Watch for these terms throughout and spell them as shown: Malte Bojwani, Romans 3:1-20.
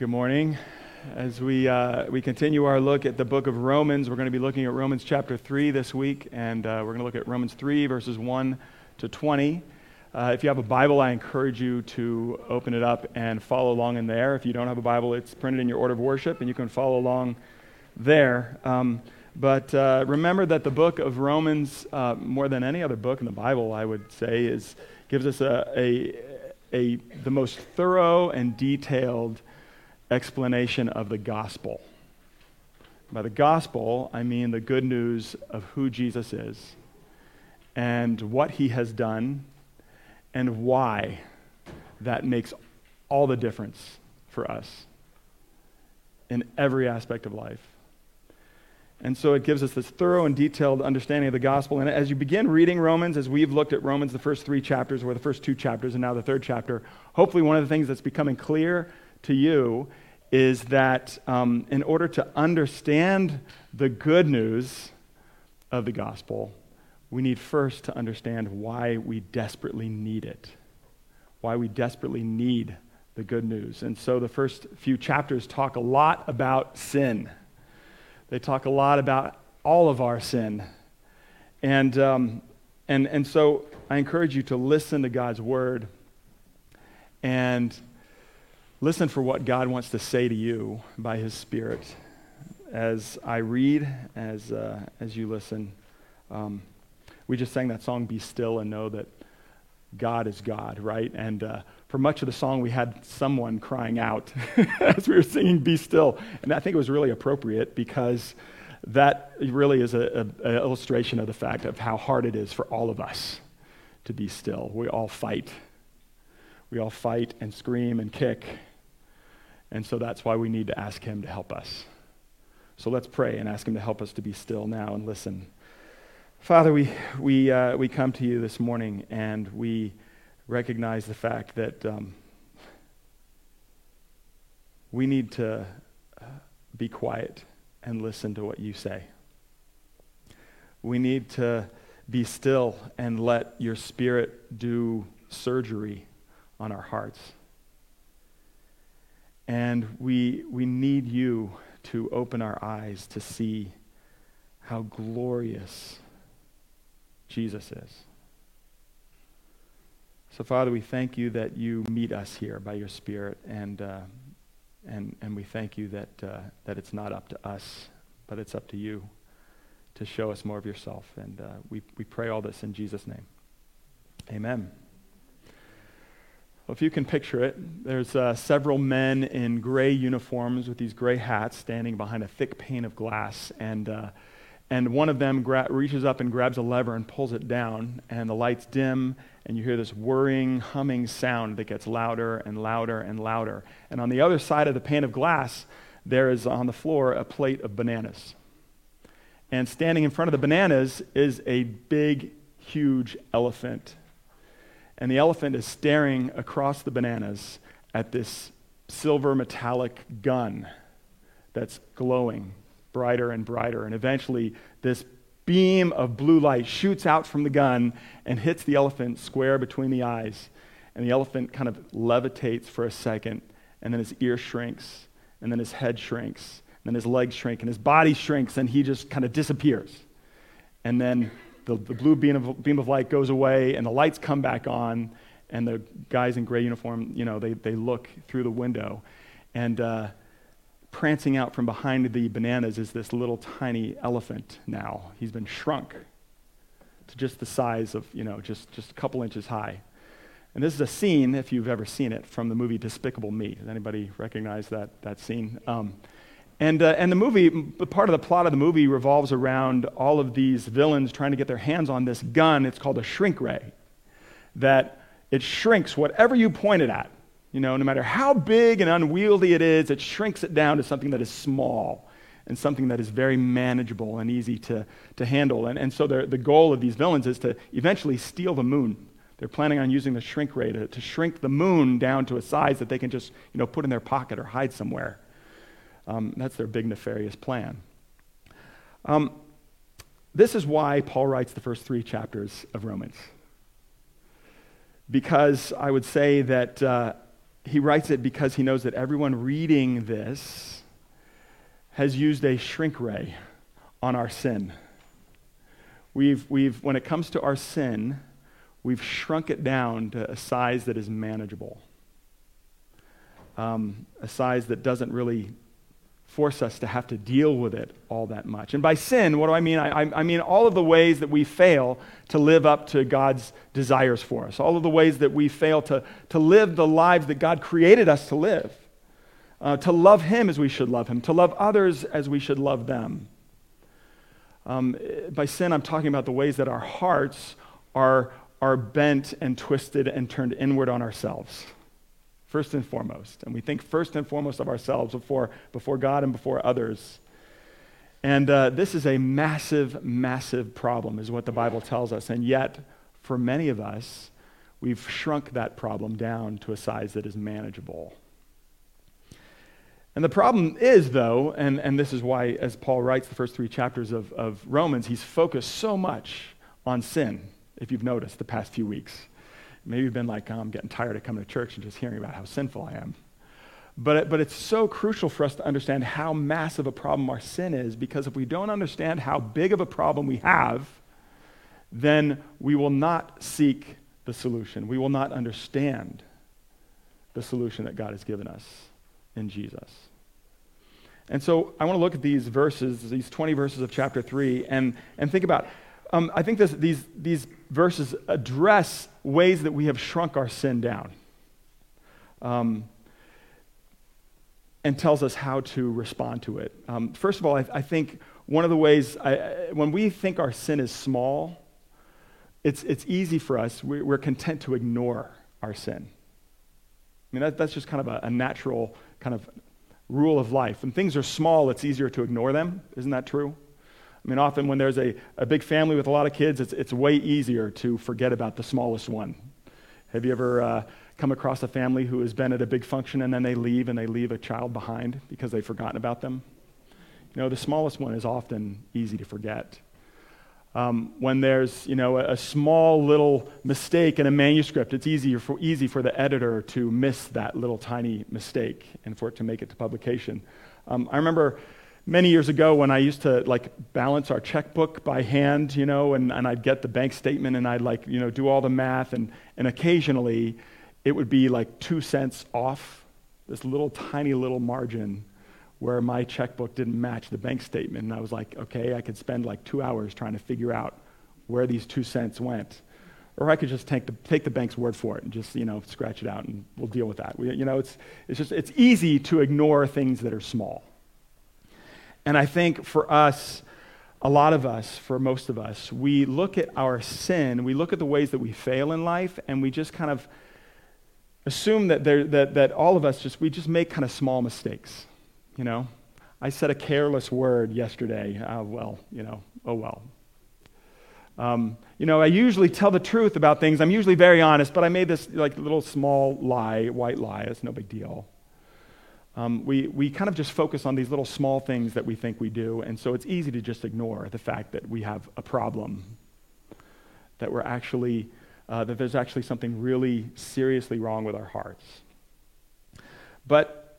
Good morning. As we continue our look at the book of Romans, we're going to be looking at Romans chapter 3 this week, and we're going to look at Romans 3, verses 1 to 20. If you have a Bible, I encourage you to open it up and follow along in there. If you don't have a Bible, it's printed in your order of worship, and you can follow along there. But remember that the book of Romans, more than any other book in the Bible, I would say, gives us the most thorough and detailed explanation of the gospel. By the gospel, I mean the good news of who Jesus is and what he has done and why that makes all the difference for us in every aspect of life. And so it gives us this thorough and detailed understanding of the gospel. And as you begin reading Romans, as we've looked at Romans, the first three chapters were the first two chapters and now the third chapter, hopefully one of the things that's becoming clear to you is that in order to understand the good news of the gospel, we need first to understand why we desperately need it, why we desperately need the good news. And so the first few chapters talk a lot about sin. They talk a lot about all of our sin. And so I encourage you to listen to God's word and listen for what God wants to say to you by his Spirit as I read, as you listen. We just sang that song, Be Still and Know That God is God, right? And for much of the song, we had someone crying out as we were singing Be Still. And I think it was really appropriate because that really is an illustration of the fact of how hard it is for all of us to be still. We all fight. We all fight and scream and kick. And so that's why we need to ask him to help us. So let's pray and ask him to help us to be still now and listen. Father, we come to you this morning and we recognize the fact that we need to be quiet and listen to what you say. We need to be still and let your Spirit do surgery on our hearts. And we need you to open our eyes to see how glorious Jesus is. So, Father, we thank you that you meet us here by your Spirit, and we thank you that it's not up to us, but it's up to you to show us more of yourself. And we pray all this in Jesus' name. Amen. Well, if you can picture it, there's several men in gray uniforms with these gray hats standing behind a thick pane of glass, and one of them reaches up and grabs a lever and pulls it down, and the lights dim, and you hear this whirring, humming sound that gets louder and louder and louder. And on the other side of the pane of glass, there is on the floor a plate of bananas. And standing in front of the bananas is a big, huge elephant. And the elephant is staring across the bananas at this silver metallic gun that's glowing brighter and brighter. And eventually, this beam of blue light shoots out from the gun and hits the elephant square between the eyes. And the elephant kind of levitates for a second, and then his ear shrinks, and then his head shrinks, and then his legs shrink, and his body shrinks, and he just kind of disappears. And then the blue beam of light goes away, and the lights come back on, and the guys in gray uniform, they look through the window. And prancing out from behind the bananas is this little tiny elephant now. He's been shrunk to just the size of, just a couple inches high. And this is a scene, if you've ever seen it, from the movie Despicable Me. Does anybody recognize that scene? And the movie, part of the plot of the movie revolves around all of these villains trying to get their hands on this gun. It's called a shrink ray, that it shrinks whatever you point it at. No matter how big and unwieldy it is, it shrinks it down to something that is small and something that is very manageable and easy to handle. And so the goal of these villains is to eventually steal the moon. They're planning on using the shrink ray to shrink the moon down to a size that they can just put in their pocket or hide somewhere. That's their big nefarious plan. This is why Paul writes the first three chapters of Romans. Because I would say that he writes it because he knows that everyone reading this has used a shrink ray on our sin. When it comes to our sin, we've shrunk it down to a size that is manageable, a size that doesn't really force us to have to deal with it all that much. And by sin, what do I mean? I mean all of the ways that we fail to live up to God's desires for us, all of the ways that we fail to live the lives that God created us to live, to love Him as we should love Him, to love others as we should love them. By sin, I'm talking about the ways that our hearts are bent and twisted and turned inward on ourselves, first and foremost. And we think first and foremost of ourselves before God and before others. And this is a massive, massive problem, is what the Bible tells us. And yet, for many of us, we've shrunk that problem down to a size that is manageable. And the problem is, though, and this is why, as Paul writes the first three chapters of Romans, he's focused so much on sin, if you've noticed the past few weeks. Maybe you've been like, I'm getting tired of coming to church and just hearing about how sinful I am. But it's so crucial for us to understand how massive a problem our sin is, because if we don't understand how big of a problem we have, then we will not seek the solution. We will not understand the solution that God has given us in Jesus. And so I want to look at these verses, these 20 verses of chapter 3, and think about, I think these verses address ways that we have shrunk our sin down, and tells us how to respond to it. First of all, I think one of the ways, when we think our sin is small, it's easy for us, we're content to ignore our sin. I mean, that's just kind of a natural kind of rule of life. When things are small, it's easier to ignore them. Isn't that true? I mean, often when there's a big family with a lot of kids, it's way easier to forget about the smallest one. Have you ever come across a family who has been at a big function and then they leave a child behind because they've forgotten about them? You know, the smallest one is often easy to forget. When there's, you know, a small little mistake in a manuscript, it's easy for the editor to miss that little tiny mistake and for it to make it to publication. I remember many years ago when I used to like balance our checkbook by hand, you know, and I'd get the bank statement and I'd like, you know, do all the math, and occasionally it would be like 2 cents off, this little tiny little margin where my checkbook didn't match the bank statement, and I was like, okay, I could spend like 2 hours trying to figure out where these 2 cents went, or I could just take the bank's word for it and just, you know, scratch it out and we'll deal with that. You know, it's easy to ignore things that are small. And I think for us, a lot of us, for most of us, we look at our sin, we look at the ways that we fail in life, and we just kind of assume that all of us just make kind of small mistakes. You know, I said a careless word yesterday. Oh well. You know, I usually tell the truth about things. I'm usually very honest, but I made this like little small lie, white lie. It's no big deal. We kind of just focus on these little small things that we think we do, and so it's easy to just ignore the fact that we have a problem, that we're actually, that there's actually something really seriously wrong with our hearts. But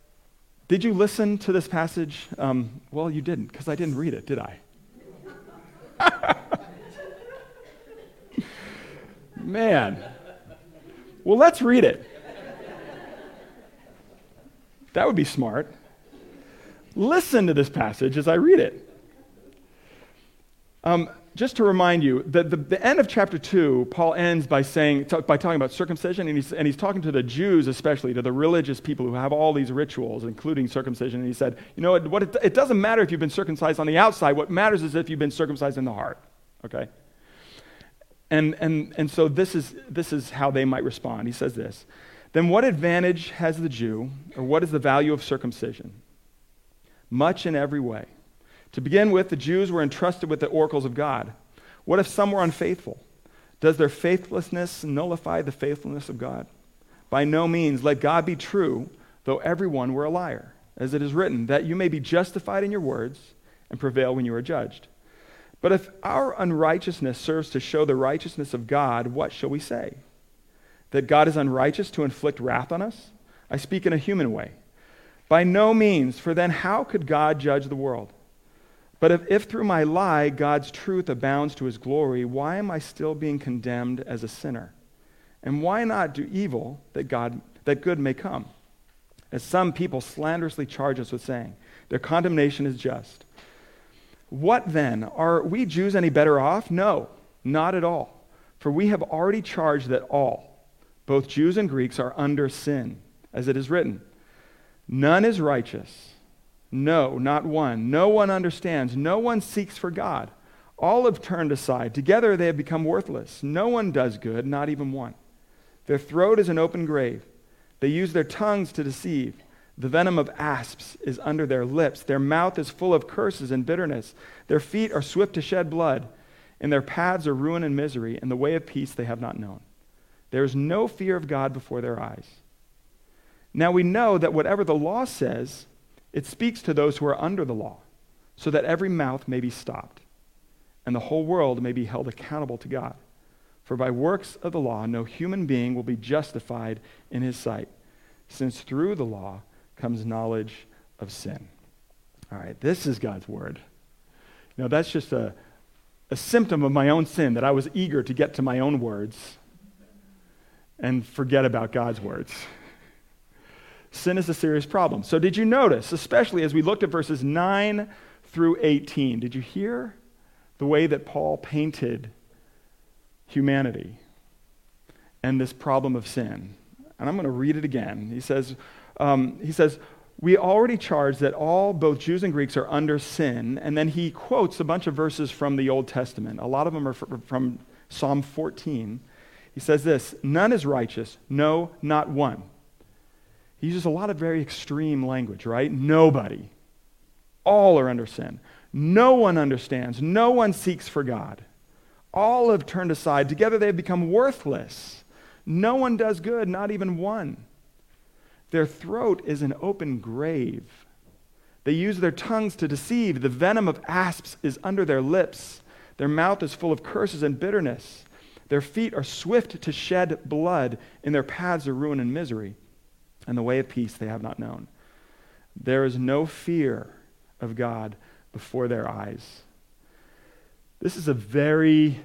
did you listen to this passage? Well, you didn't, because I didn't read it, did I? Man. Well, let's read it. That would be smart. Listen to this passage as I read it. Just to remind you, the end of chapter 2, Paul ends by talking about circumcision, and he's talking to the Jews especially, to the religious people who have all these rituals, including circumcision, and he said, you know, it doesn't matter if you've been circumcised on the outside, what matters is if you've been circumcised in the heart, okay? And so this is how they might respond. He says this, then what advantage has the Jew, or what is the value of circumcision? Much in every way. To begin with, the Jews were entrusted with the oracles of God. What if some were unfaithful? Does their faithlessness nullify the faithfulness of God? By no means. Let God be true, though everyone were a liar, as it is written, that you may be justified in your words and prevail when you are judged. But if our unrighteousness serves to show the righteousness of God, what shall we say? That God is unrighteous to inflict wrath on us? I speak in a human way. By no means, for then how could God judge the world? But if through my lie God's truth abounds to his glory, why am I still being condemned as a sinner? And why not do evil that good may come? As some people slanderously charge us with saying, their condemnation is just. What then? Are we Jews any better off? No, not at all. For we have already charged that all, both Jews and Greeks, are under sin, as it is written, none is righteous. No, not one. No one understands. No one seeks for God. All have turned aside. Together they have become worthless. No one does good, not even one. Their throat is an open grave. They use their tongues to deceive. The venom of asps is under their lips. Their mouth is full of curses and bitterness. Their feet are swift to shed blood. And their paths are ruin and misery. And the way of peace they have not known. There is no fear of God before their eyes. Now we know that whatever the law says, it speaks to those who are under the law, so that every mouth may be stopped, and the whole world may be held accountable to God. For by works of the law, no human being will be justified in his sight, since through the law comes knowledge of sin. All right, this is God's word. Now, that's just a symptom of my own sin, that I was eager to get to my own words and forget about God's words. Sin is a serious problem. So did you notice, especially as we looked at verses 9 through 18, did you hear the way that Paul painted humanity and this problem of sin? And I'm going to read it again. He says, we already charge that all, both Jews and Greeks, are under sin. And then he quotes a bunch of verses from the Old Testament. A lot of them are from Psalm 14. He says this, none is righteous, no, not one. He uses a lot of very extreme language, right? Nobody. All are under sin. No one understands. No one seeks for God. All have turned aside. Together they have become worthless. No one does good, not even one. Their throat is an open grave. They use their tongues to deceive. The venom of asps is under their lips. Their mouth is full of curses and bitterness. Their feet are swift to shed blood, and their paths are ruin and misery. And the way of peace they have not known. There is no fear of God before their eyes. This is a very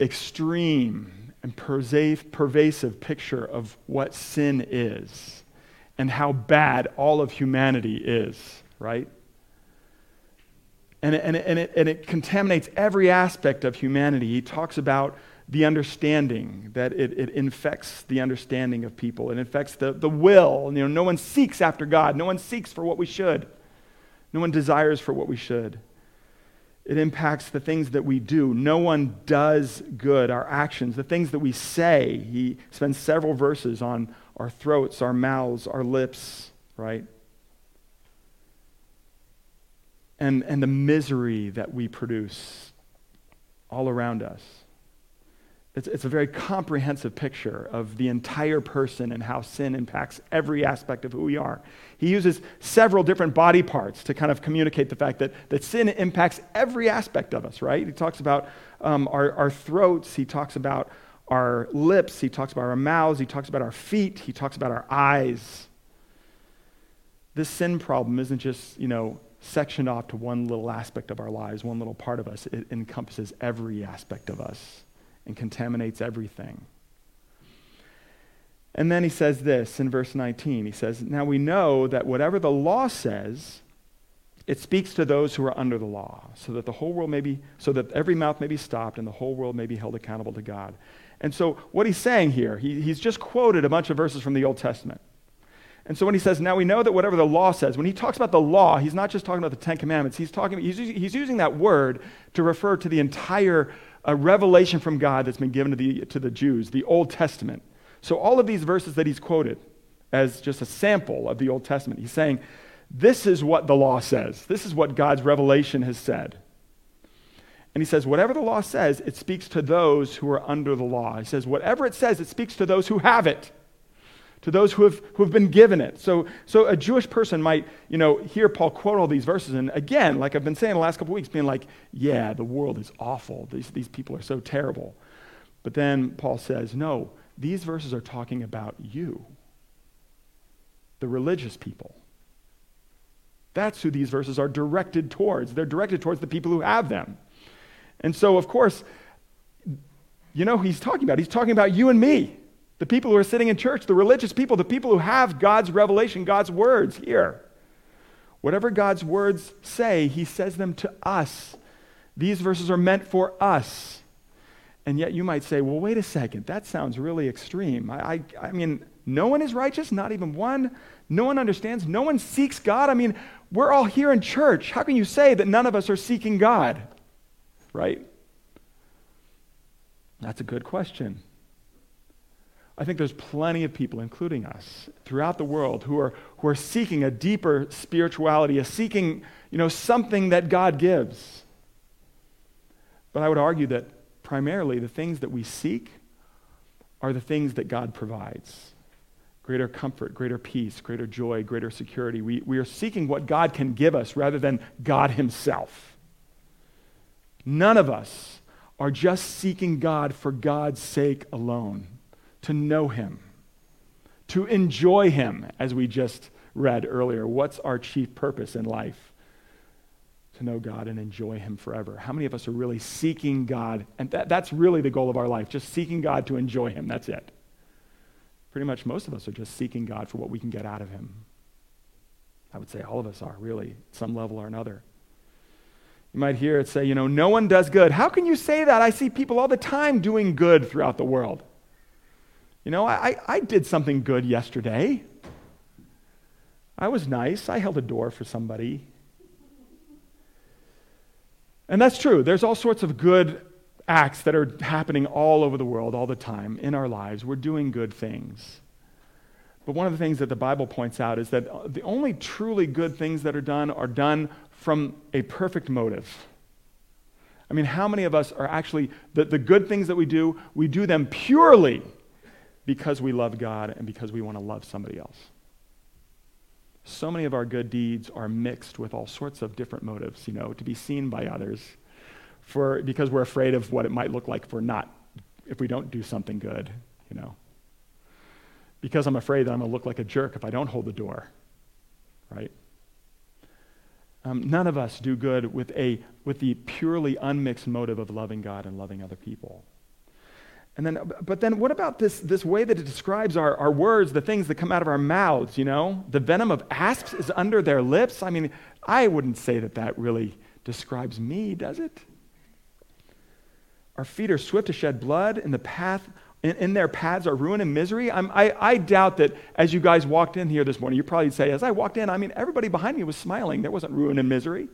extreme and pervasive picture of what sin is and how bad all of humanity is, right? And it contaminates every aspect of humanity. He talks about the understanding, that it infects the understanding of people. It infects the will. You know, no one seeks after God. No one seeks for what we should. No one desires for what we should. It impacts the things that we do. No one does good, our actions, the things that we say. He spends several verses on our throats, our mouths, our lips, right? And the misery that we produce all around us. It's a very comprehensive picture of the entire person and how sin impacts every aspect of who we are. He uses several different body parts to kind of communicate the fact that sin impacts every aspect of us, right? He talks about our throats. He talks about our lips. He talks about our mouths. He talks about our feet. He talks about our eyes. This sin problem isn't just, sectioned off to one little aspect of our lives, one little part of us. It encompasses every aspect of us and contaminates everything. And then he says this in verse 19. He says, now we know that whatever the law says, it speaks to those who are under the law, so that every mouth may be stopped and the whole world may be held accountable to God. And so what he's saying here, he's just quoted a bunch of verses from the Old Testament. And so when he says, now we know that whatever the law says, when he talks about the law, he's not just talking about the Ten Commandments. He's using that word to refer to the entire a revelation from God that's been given to the Jews, the Old Testament. So all of these verses that he's quoted as just a sample of the Old Testament, he's saying, this is what the law says. This is what God's revelation has said. And he says, whatever the law says, it speaks to those who are under the law. He says, whatever it says, it speaks to those who have it, to those who have been given it. So a Jewish person might, hear Paul quote all these verses, and again, like I've been saying the last couple weeks, being like, yeah, the world is awful. These people are so terrible. But then Paul says, no, these verses are talking about you. the religious people. That's who these verses are directed towards. They're directed towards the people who have them. And so, of course, you know who he's talking about. He's talking about you and me, the people who are sitting in church, the religious people, the people who have God's revelation, God's words here. Whatever God's words say, he says them to us. These verses are meant for us. And yet you might say, well, wait a second, that sounds really extreme. I mean, no one is righteous, not even one. No one understands, no one seeks God. I mean, we're all here in church. How can you say that none of us are seeking God? Right? That's a good question. I think there's plenty of people, including us, throughout the world who are seeking a deeper spirituality, seeking, something that God gives. But I would argue that primarily the things that we seek are the things that God provides. Greater comfort, greater peace, greater joy, greater security. We are seeking what God can give us rather than God himself. None of us are just seeking God for God's sake alone. To know him, to enjoy him, as we just read earlier. What's our chief purpose in life? To know God and enjoy him forever. How many of us are really seeking God? And that's really the goal of our life, just seeking God to enjoy him. That's it. Pretty much most of us are just seeking God for what we can get out of him. I would say all of us are, really, at some level or another. You might hear it say, no one does good. How can you say that? I see people all the time doing good throughout the world. I did something good yesterday. I was nice. I held a door for somebody. And that's true. There's all sorts of good acts that are happening all over the world, all the time, in our lives. We're doing good things. But one of the things that the Bible points out is that the only truly good things that are done from a perfect motive. I mean, how many of us are actually, the good things that we do them purely because we love God and because we want to love somebody else. So many of our good deeds are mixed with all sorts of different motives, to be seen by others, because we're afraid of what it might look like if we don't do something good, Because I'm afraid that I'm going to look like a jerk if I don't hold the door, right? None of us do good with the purely unmixed motive of loving God and loving other people. But then what about this way that it describes our words, the things that come out of our mouths, The venom of asps is under their lips. I mean, I wouldn't say that really describes me, does it? Our feet are swift to shed blood, and in their paths are ruin and misery. I doubt that as you guys walked in here this morning, you probably say, as I walked in, everybody behind me was smiling. There wasn't ruin and misery.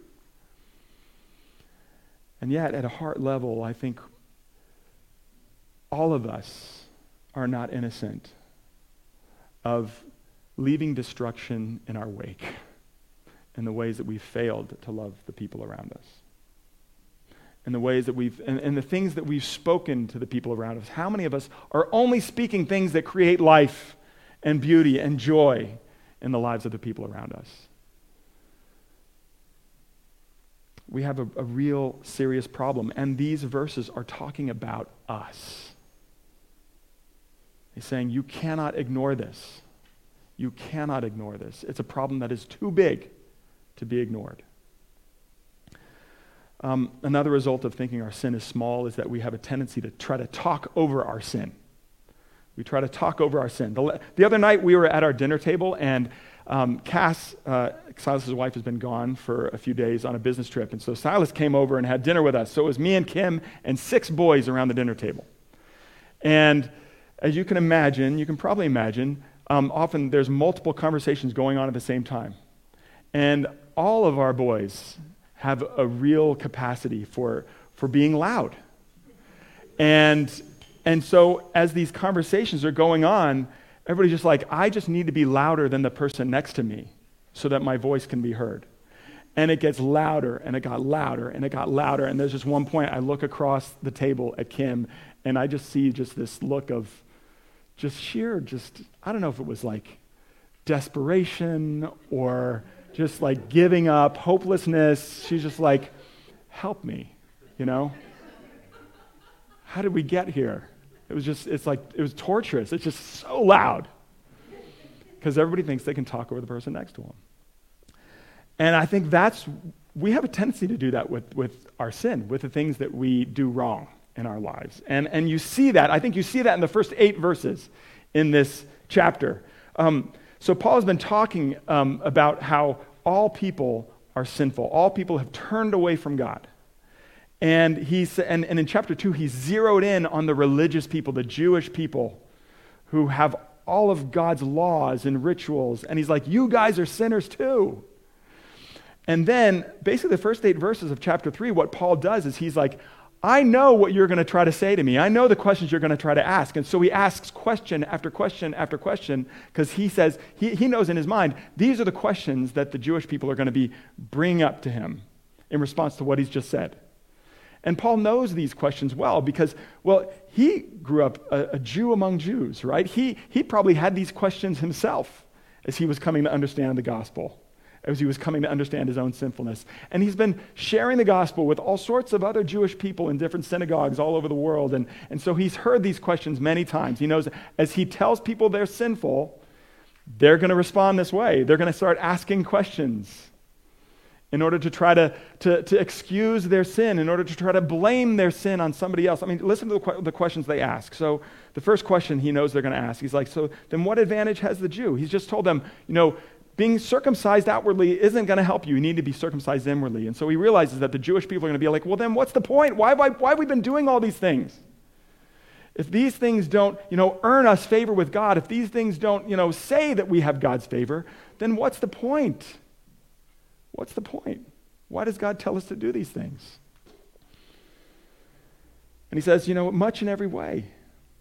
And yet, at a heart level, I think all of us are not innocent of leaving destruction in our wake in the ways that we've failed to love the people around us. In the ways that and the things that we've spoken to the people around us. How many of us are only speaking things that create life and beauty and joy in the lives of the people around us? We have a real serious problem, and these verses are talking about us. He's saying, you cannot ignore this. You cannot ignore this. It's a problem that is too big to be ignored. Another result of thinking our sin is small is that we have a tendency to try to talk over our sin. We try to talk over our sin. The other night we were at our dinner table, and Cass, Silas' wife, has been gone for a few days on a business trip, and so Silas came over and had dinner with us. So it was me and Kim and 6 boys around the dinner table. And as you can probably imagine, often there's multiple conversations going on at the same time. And all of our boys have a real capacity for being loud. And so as these conversations are going on, everybody's just like, I just need to be louder than the person next to me so that my voice can be heard. And it gets louder, and it got louder, and it got louder. And there's just one point, I look across the table at Kim, and I just see just this look of sheer, I don't know if it was like desperation or just like giving up, hopelessness. She's just like, help me, How did we get here? It was torturous. It's just so loud. because everybody thinks they can talk over the person next to them. And I think we have a tendency to do that with our sin, with the things that we do wrong in our lives. And you see that, I think you see that in the first 8 verses in this chapter. So Paul has been talking about how all people are sinful. All people have turned away from God. And and in chapter 2, he zeroed in on the religious people, the Jewish people, who have all of God's laws and rituals. And he's like, you guys are sinners too. And then, basically the first 8 verses of chapter 3, what Paul does is he's like, I know what you're going to try to say to me. I know the questions you're going to try to ask. And so he asks question after question after question, because he says, he knows in his mind, these are the questions that the Jewish people are going to be bringing up to him in response to what he's just said. And Paul knows these questions well because, well, he grew up a Jew among Jews, right? He probably had these questions himself as he was coming to understand the gospel, as he was coming to understand his own sinfulness. And he's been sharing the gospel with all sorts of other Jewish people in different synagogues all over the world. And so he's heard these questions many times. He knows as he tells people they're sinful, they're going to respond this way. They're going to start asking questions in order to try to excuse their sin, in order to try to blame their sin on somebody else. I mean, listen to the questions they ask. So the first question he knows they're going to ask, he's like, so then what advantage has the Jew? He's just told them, you know, being circumcised outwardly isn't going to help you. You need to be circumcised inwardly. And so he realizes that the Jewish people are going to be like, well, then what's the point? Why have we been doing all these things? If these things don't, you know, earn us favor with God, if these things don't, you know, say that we have God's favor, then what's the point? What's the point? Why does God tell us to do these things? And he says, you know, much in every way.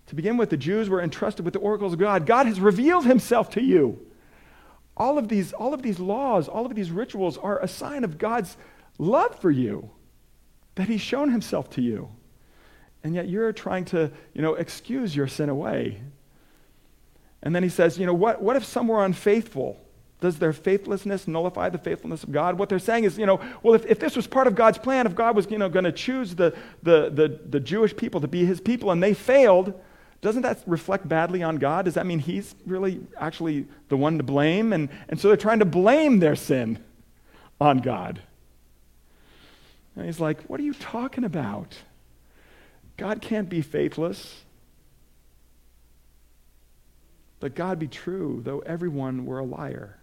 To begin with, the Jews were entrusted with the oracles of God. God has revealed himself to you. All of these laws, all of these rituals are a sign of God's love for you, that he's shown himself to you. And yet you're trying to, you know, excuse your sin away. And then he says, you know, what if some were unfaithful? Does their faithlessness nullify the faithfulness of God? What they're saying is, you know, well, if this was part of God's plan, if God was, you know, going to choose the Jewish people to be his people and they failed, doesn't that reflect badly on God? Does that mean he's really actually the one to blame? And so they're trying to blame their sin on God. And he's like, what are you talking about? God can't be faithless. Let God be true, though everyone were a liar.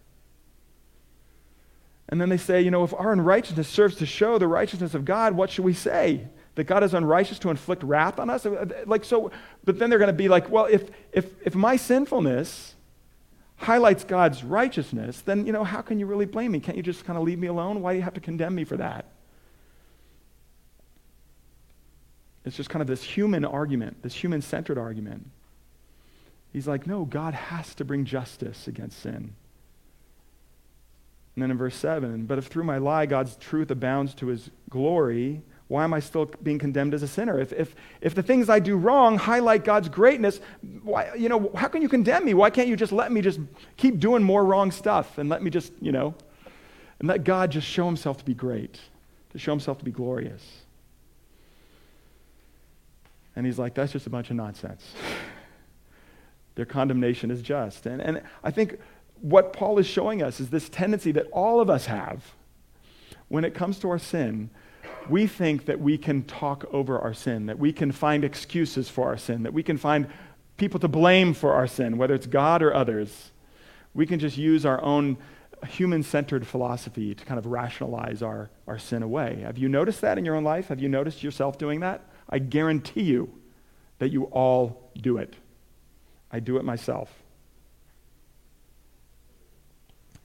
And then they say, you know, if our unrighteousness serves to show the righteousness of God, what should we say? That God is unrighteous to inflict wrath on us? Like, so, but then they're going to be like, well, if my sinfulness highlights God's righteousness, then, you know, how can you really blame me? Can't you just kind of leave me alone? Why do you have to condemn me for that? It's just kind of this human argument, this human-centered argument. He's like, no, God has to bring justice against sin. And then in verse 7, but if through my lie God's truth abounds to his glory, why am I still being condemned as a sinner? If the things I do wrong highlight God's greatness, why, you know, how can you condemn me? Why can't you just let me just keep doing more wrong stuff and let me just, you know, and let God just show himself to be great, to show himself to be glorious? And he's like, that's just a bunch of nonsense. Their condemnation is just. And I think what Paul is showing us is this tendency that all of us have when it comes to our sin. We think that we can talk over our sin, that we can find excuses for our sin, that we can find people to blame for our sin, whether it's God or others. We can just use our own human-centered philosophy to kind of rationalize our sin away. Have you noticed that in your own life? Have you noticed yourself doing that? I guarantee you that you all do it. I do it myself.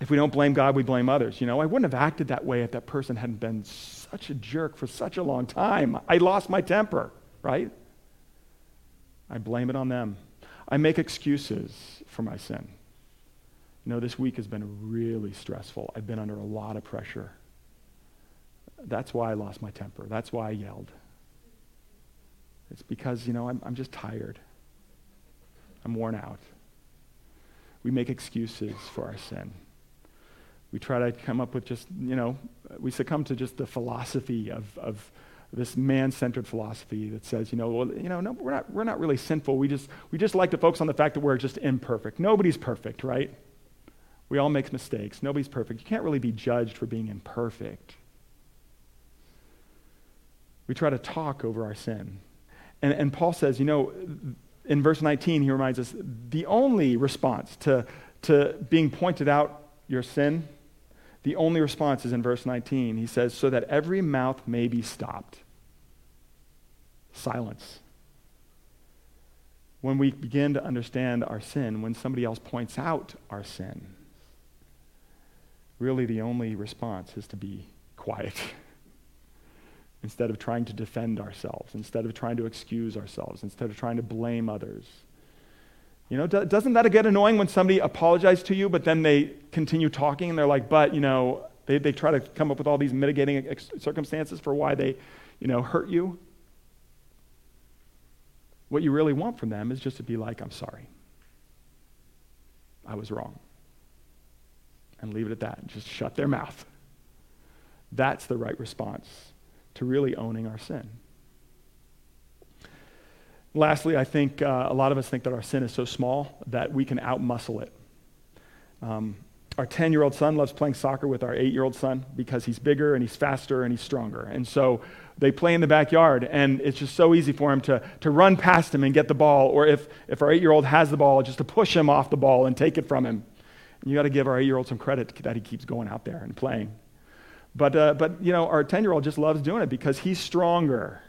If we don't blame God, we blame others. You know, I wouldn't have acted that way if that person hadn't been such a jerk for such a long time. I lost my temper, right? I blame it on them. I make excuses for my sin. You know, this week has been really stressful. I've been under a lot of pressure. That's why I lost my temper. That's why I yelled. It's because, you know, I'm just tired. I'm worn out. We make excuses for our sin. We try to come up with just, you know, we succumb to just the philosophy of this man-centered philosophy that says, you know, well, you know, no, we're not really sinful. We just like to focus on the fact that we're just imperfect. Nobody's perfect, right? We all make mistakes. Nobody's perfect. You can't really be judged for being imperfect. We try to talk over our sin. And Paul says, you know, in verse 19, he reminds us, the only response to being pointed out your sin, the only response is in verse 19. He says, so that every mouth may be stopped. Silence. When we begin to understand our sin, when somebody else points out our sin, really the only response is to be quiet. Instead of trying to defend ourselves, instead of trying to excuse ourselves, instead of trying to blame others. You know, doesn't that get annoying when somebody apologizes to you, but then they continue talking and they're like, but, you know, they try to come up with all these mitigating circumstances for why they, you know, hurt you? What you really want from them is just to be like, I'm sorry. I was wrong. And leave it at that. Just shut their mouth. That's the right response to really owning our sin. Lastly, I think a lot of us think that our sin is so small that we can outmuscle it. Our 10-year-old son loves playing soccer with our 8-year-old son because he's bigger and he's faster and he's stronger. And so they play in the backyard, and it's just so easy for him to run past him and get the ball, or if our 8-year-old has the ball, just to push him off the ball and take it from him. And you got to give our 8-year-old some credit that he keeps going out there and playing. But you know, our 10-year-old just loves doing it because he's stronger.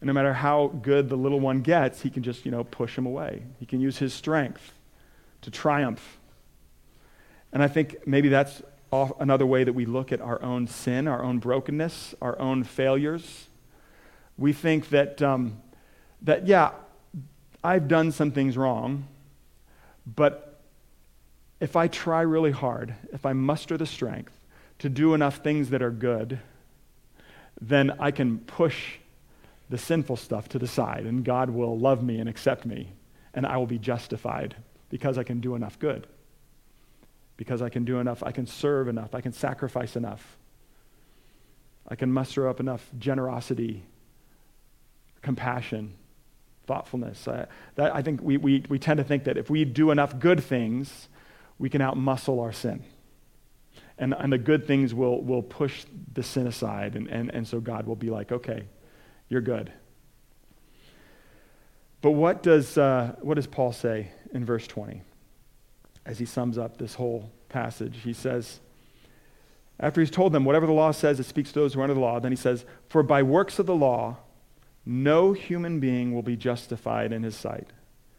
And no matter how good the little one gets, he can just, you know, push him away. He can use his strength to triumph. And I think maybe that's another way that we look at our own sin, our own brokenness, our own failures. We think that, that I've done some things wrong, but if I try really hard, if I muster the strength to do enough things that are good, then I can push the sinful stuff to the side, and God will love me and accept me, and I will be justified because I can do enough good, because I can do enough, I can serve enough, I can sacrifice enough, I can muster up enough generosity, compassion, thoughtfulness. I think we tend to think that if we do enough good things, we can outmuscle our sin. And the good things will push the sin aside, and so God will be like, okay, you're good. But what does Paul say in verse 20 as he sums up this whole passage? He says, after he's told them, whatever the law says, it speaks to those who are under the law, then he says, for by works of the law, no human being will be justified in his sight,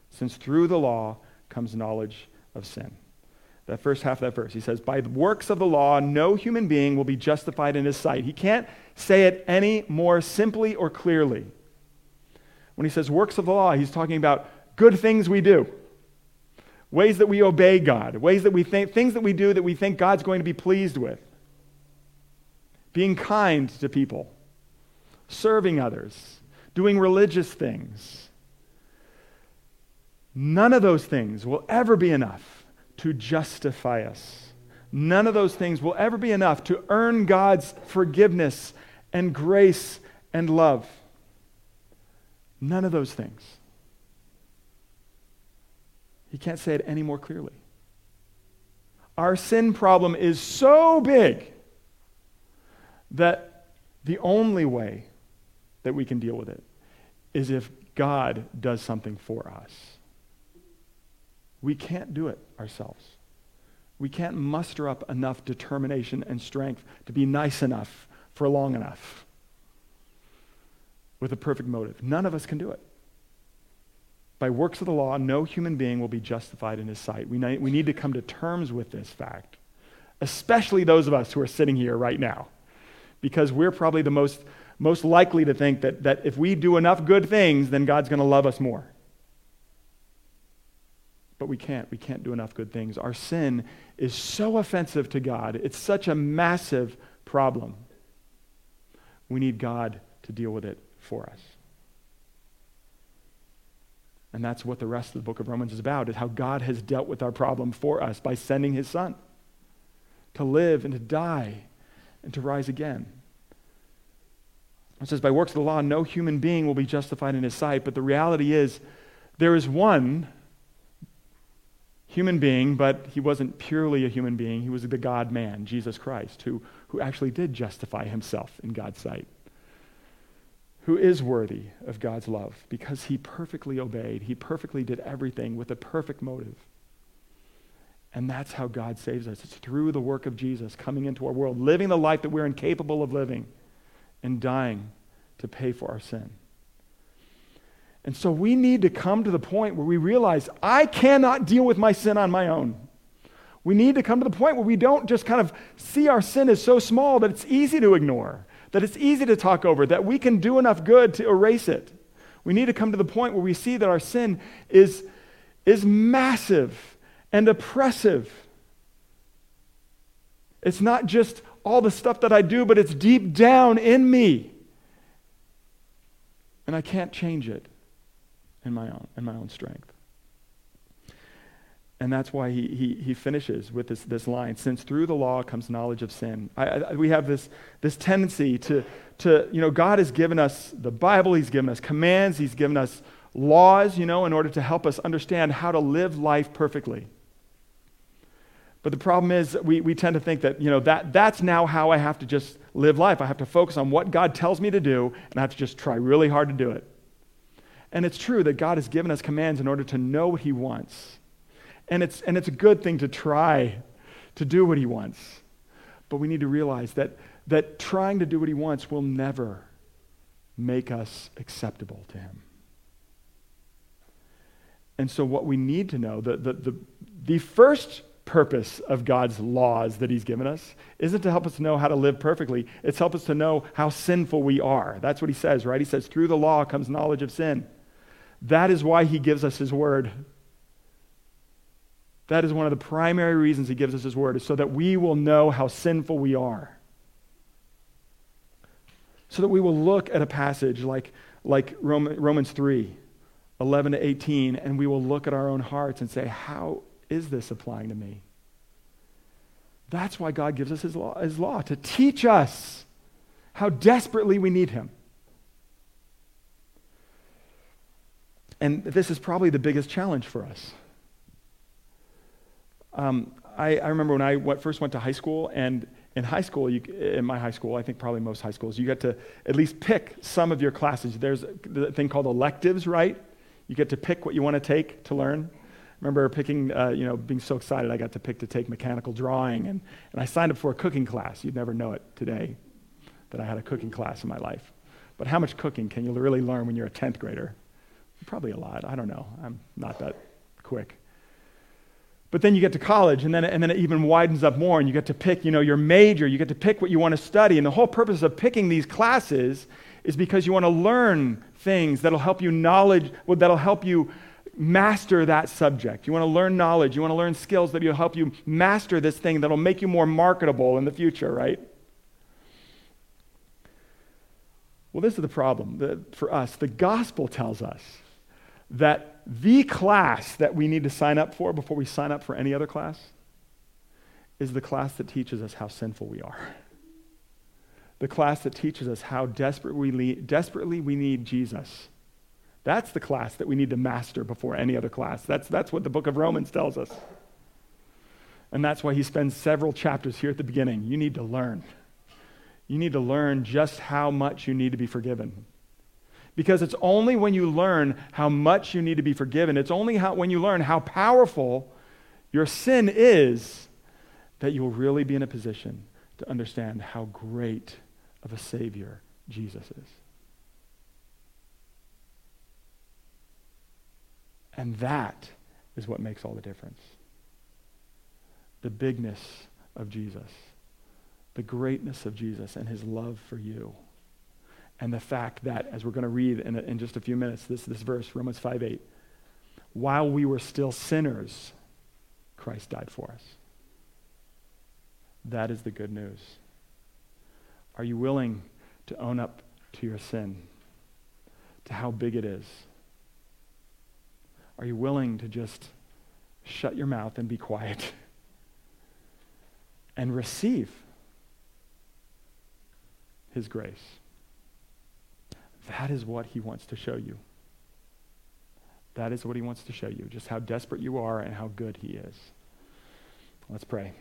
since through the law comes knowledge of sin. That first half of that verse, he says, by the works of the law, no human being will be justified in his sight. He can't say it any more simply or clearly. When he says works of the law, he's talking about good things we do, ways that we obey God, ways that we think, things that we do that we think God's going to be pleased with. Being kind to people, serving others, doing religious things. None of those things will ever be enough to justify us. None of those things will ever be enough to earn God's forgiveness and grace and love. None of those things. He can't say it any more clearly. Our sin problem is so big that the only way that we can deal with it is if God does something for us. We can't do it ourselves. We can't muster up enough determination and strength to be nice enough for long enough with a perfect motive. None of us can do it. By works of the law, no human being will be justified in his sight. We need to come to terms with this fact, especially those of us who are sitting here right now, because we're probably the most likely to think that if we do enough good things, then God's going to love us more. But we can't do enough good things. Our sin is so offensive to God. It's such a massive problem. We need God to deal with it for us. And that's what the rest of the book of Romans is about, is how God has dealt with our problem for us by sending his son to live and to die and to rise again. It says, by works of the law, no human being will be justified in his sight, but the reality is there is one human being, but he wasn't purely a human being. He was the God-man, Jesus Christ, who actually did justify himself in God's sight, who is worthy of God's love because he perfectly obeyed. He perfectly did everything with a perfect motive. And that's how God saves us. It's through the work of Jesus coming into our world, living the life that we're incapable of living, and dying to pay for our sin. And so we need to come to the point where we realize, I cannot deal with my sin on my own. We need to come to the point where we don't just kind of see our sin as so small that it's easy to ignore, that it's easy to talk over, that we can do enough good to erase it. We need to come to the point where we see that our sin is massive and oppressive. It's not just all the stuff that I do, but it's deep down in me. And I can't change it in my own strength. And that's why he finishes with this line, since through the law comes knowledge of sin. We have this tendency to, you know, God has given us the Bible, he's given us commands, he's given us laws, you know, in order to help us understand how to live life perfectly. But the problem is we tend to think that, you know, that's now how I have to just live life. I have to focus on what God tells me to do, and I have to just try really hard to do it. And it's true that God has given us commands in order to know what he wants. And it's a good thing to try to do what he wants. But we need to realize that trying to do what he wants will never make us acceptable to him. And so what we need to know, the first purpose of God's laws that he's given us isn't to help us know how to live perfectly. It's help us to know how sinful we are. That's what he says, right? He says, through the law comes knowledge of sin. That is why he gives us his word. That is one of the primary reasons he gives us his word, is so that we will know how sinful we are. So that we will look at a passage like Romans 3:11-18, and we will look at our own hearts and say, how is this applying to me? That's why God gives us his law, to teach us how desperately we need him. And this is probably the biggest challenge for us. I remember when I first went to high school, and in my high school, I think probably most high schools, you get to at least pick some of your classes. There's a thing called electives, right? You get to pick what you want to take to learn. I remember picking, being so excited I got to take mechanical drawing, and I signed up for a cooking class. You'd never know it today that I had a cooking class in my life. But how much cooking can you really learn when you're a 10th grader? Probably a lot. I don't know. I'm not that quick. But then you get to college, and then it even widens up more, and you get to pick, you know, your major. You get to pick what you want to study, and the whole purpose of picking these classes is because you want to learn things that'll help you that'll help you master that subject. You want to learn knowledge. You want to learn skills that will help you master this thing that'll make you more marketable in the future, right? Well, this is the problem for us. The gospel tells us that the class that we need to sign up for before we sign up for any other class is the class that teaches us how sinful we are. The class that teaches us how desperately we need Jesus. That's the class that we need to master before any other class. That's what the book of Romans tells us. And that's why he spends several chapters here at the beginning. You need to learn. You need to learn just how much you need to be forgiven. Because it's only when you learn how much you need to be forgiven, it's only when you learn how powerful your sin is, that you'll really be in a position to understand how great of a Savior Jesus is. And that is what makes all the difference. The bigness of Jesus, the greatness of Jesus, and his love for you. And the fact that, as we're going to read in just a few minutes, this verse, Romans 5:8, while we were still sinners, Christ died for us. That is the good news. Are you willing to own up to your sin, to how big it is? Are you willing to just shut your mouth and be quiet and receive his grace? That is what he wants to show you. That is what he wants to show you, just how desperate you are and how good he is. Let's pray.